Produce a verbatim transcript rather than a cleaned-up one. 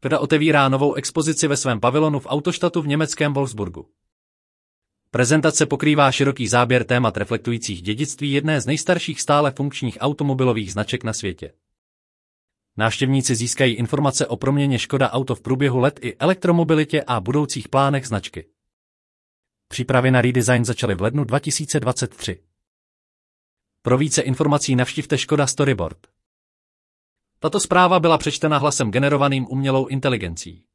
která otevírá novou expozici ve svém pavilonu v Autostatu v německém Wolfsburgu. Prezentace pokrývá široký záběr témat reflektujících dědictví jedné z nejstarších stále funkčních automobilových značek na světě. Návštěvníci získají informace o proměně Škoda Auto v průběhu let i elektromobilitě a budoucích plánech značky. Přípravy na redesign začaly v lednu dva tisíce dvacet tři. Pro více informací navštivte Škoda Storyboard. Tato zpráva byla přečtena hlasem generovaným umělou inteligencí.